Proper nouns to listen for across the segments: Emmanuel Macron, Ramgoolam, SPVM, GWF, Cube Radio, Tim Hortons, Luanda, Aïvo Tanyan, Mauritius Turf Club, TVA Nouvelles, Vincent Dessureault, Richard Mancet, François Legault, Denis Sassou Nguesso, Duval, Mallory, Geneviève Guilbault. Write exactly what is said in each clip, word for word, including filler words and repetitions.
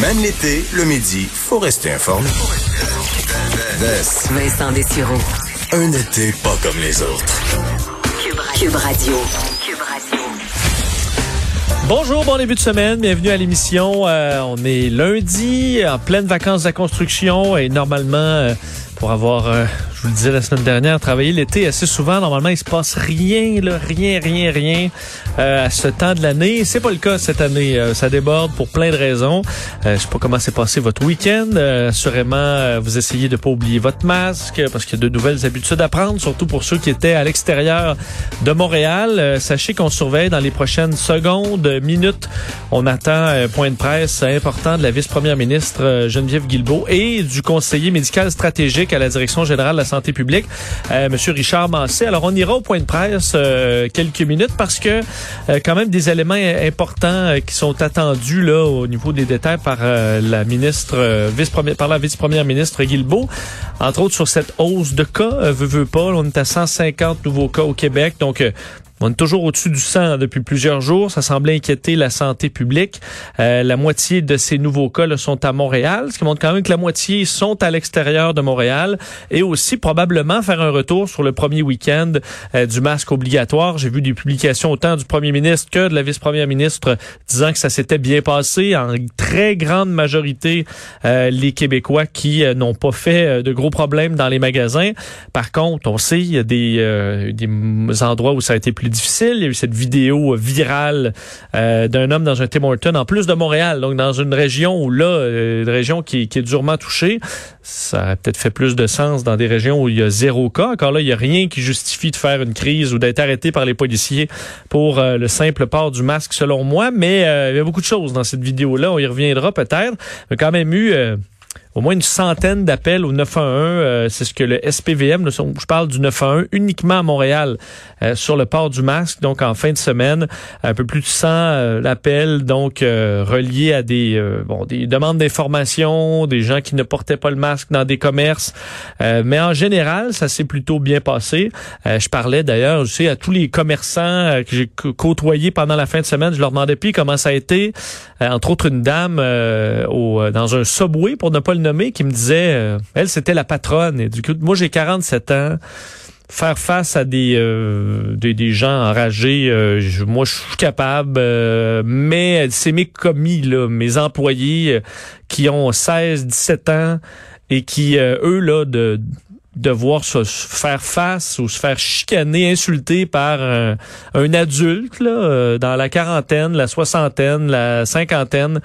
Même l'été, le midi, faut rester informé. Des. Vincent Dessureault. Un été pas comme les autres. Cube Radio. Cube Radio. Cube Radio. Bonjour, bon début de semaine, bienvenue à l'émission. Euh, on est lundi, en pleine vacances de la construction et normalement, euh, pour avoir, euh, je vous le disais la semaine dernière, travaillé l'été assez souvent, normalement il se passe rien, là, rien, rien, rien euh, à ce temps de l'année. C'est pas le cas cette année, euh, ça déborde pour plein de raisons. Euh, je sais pas comment s'est passé votre week-end. Euh, assurément, euh, vous essayez de pas oublier votre masque parce qu'il y a de nouvelles habitudes à prendre, surtout pour ceux qui étaient à l'extérieur de Montréal. Euh, sachez qu'on surveille dans les prochaines secondes. Minutes. On attend un point de presse important de la vice-première ministre Geneviève Guilbault et du conseiller médical stratégique à la Direction générale de la santé publique, euh, monsieur Richard Mancet. Alors, on ira au point de presse euh, quelques minutes parce que euh, quand même des éléments importants euh, qui sont attendus là au niveau des détails par euh, la ministre euh, vice-première par la vice-première ministre Guilbault. Entre autres sur cette hausse de cas, euh, veut, veut pas, là, on est à cent cinquante nouveaux cas au Québec, donc euh, on est toujours au-dessus du cent depuis plusieurs jours. Ça semblait inquiéter la santé publique. Euh, la moitié de ces nouveaux cas là, sont à Montréal, ce qui montre quand même que la moitié sont à l'extérieur de Montréal et aussi probablement faire un retour sur le premier week-end euh, du masque obligatoire. J'ai vu des publications autant du premier ministre que de la vice-première ministre disant que ça s'était bien passé. En très grande majorité, euh, les Québécois qui euh, n'ont pas fait euh, de gros problèmes dans les magasins. Par contre, on sait, il y a des, euh, des endroits où ça a été plus difficile. Il y a eu cette vidéo virale euh, d'un homme dans un Tim Hortons, en plus de Montréal, donc dans une région où là, euh, une région qui, qui est durement touchée. Ça a peut-être fait plus de sens dans des régions où il y a zéro cas. Encore là, il n'y a rien qui justifie de faire une crise ou d'être arrêté par les policiers pour euh, le simple port du masque, selon moi. Mais euh, il y a beaucoup de choses dans cette vidéo-là. On y reviendra peut-être. Il y a quand même eu... Euh, au moins une centaine d'appels au neuf un un, euh, c'est ce que le S P V M, là, je parle du neuf un un uniquement à Montréal, euh, sur le port du masque, donc en fin de semaine, un peu plus de cent euh, appels donc euh, reliés à des euh, bon des demandes d'information, des gens qui ne portaient pas le masque dans des commerces, euh, mais en général, ça s'est plutôt bien passé. Euh, je parlais d'ailleurs, je sais, à tous les commerçants euh, que j'ai côtoyés pendant la fin de semaine, je leur demandais puis comment ça a été, euh, entre autres une dame euh, au, dans un Subway, pour ne pas le nommée, qui me disait, euh, elle, c'était la patronne. Et du coup, moi, j'ai quarante-sept ans. Faire face à des euh, des, des gens enragés, euh, je, moi, je suis capable. Euh, mais c'est mes commis, là, mes employés euh, qui ont seize, dix-sept ans et qui, euh, eux, là, de devoir se faire face ou se faire chicaner, insulter par un, un adulte là, euh, dans la quarantaine, la soixantaine, la cinquantaine,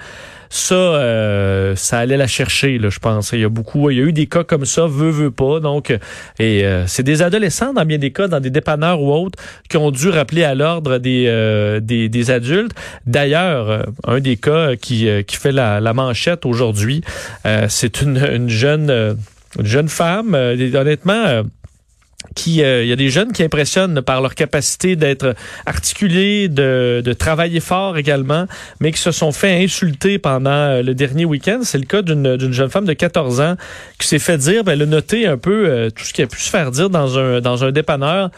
ça, euh, ça allait la chercher, là, je pense. Il y a beaucoup, il y a eu des cas comme ça, veut, veut pas. Donc, et euh, c'est des adolescents dans bien des cas, dans des dépanneurs ou autres, qui ont dû rappeler à l'ordre des euh, des, des adultes. D'ailleurs, un des cas qui qui fait la, la manchette aujourd'hui, euh, c'est une, une jeune. Euh, Une jeune femme, euh, honnêtement, euh, qui, euh, y a des jeunes qui impressionnent par leur capacité d'être articulés, de, de travailler fort également, mais qui se sont fait insulter pendant euh, le dernier week-end. C'est le cas d'une, d'une jeune femme de quatorze ans qui s'est fait dire, ben, elle a noté un peu euh, tout ce qu'elle a pu se faire dire dans un, dans un dépanneur,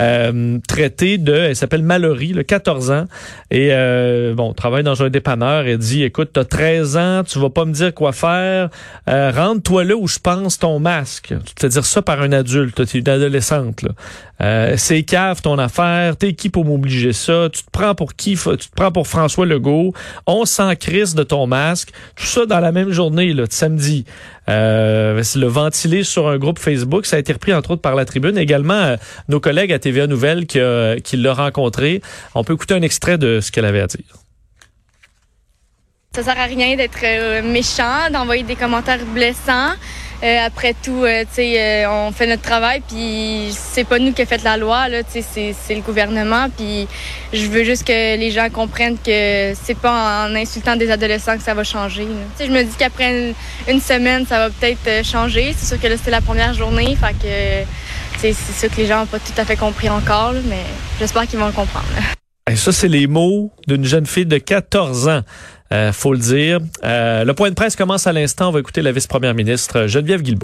euh, traité de, elle s'appelle Mallory, là, quatorze ans, et euh, bon, travaille dans un dépanneur et dit, écoute, t'as treize ans, tu vas pas me dire quoi faire, euh, rentre-toi là où je pense ton masque. Tu peux dire ça par un adulte, t'es une adolescente. Euh, c'est cave ton affaire, t'es qui pour m'obliger ça, tu te prends pour qui, tu te prends pour François Legault, on s'en crisse de ton masque, tout ça dans la même journée, là, de samedi. Euh, c'est le ventilé sur un groupe Facebook, ça a été repris entre autres par La Tribune, également euh, nos collègues à T V A Nouvelles qui, euh, qui l'ont rencontré. On peut écouter un extrait de ce qu'elle avait à dire. Ça sert à rien d'être méchant, d'envoyer des commentaires blessants. Euh, après tout, euh, tu sais, euh, on fait notre travail, puis c'est pas nous qui a fait la loi, là, tu sais, c'est, c'est le gouvernement. Puis je veux juste que les gens comprennent que c'est pas en insultant des adolescents que ça va changer. Tu sais, je me dis qu'après une, une semaine, ça va peut-être changer. C'est sûr que là, c'était la première journée, fait que, tu sais, c'est sûr que les gens n'ont pas tout à fait compris encore, là, mais j'espère qu'ils vont le comprendre. Et ça, c'est les mots d'une jeune fille de quatorze ans. Euh, faut le dire. Euh, le point de presse commence à l'instant. On va écouter la vice-première ministre Geneviève Guilbault.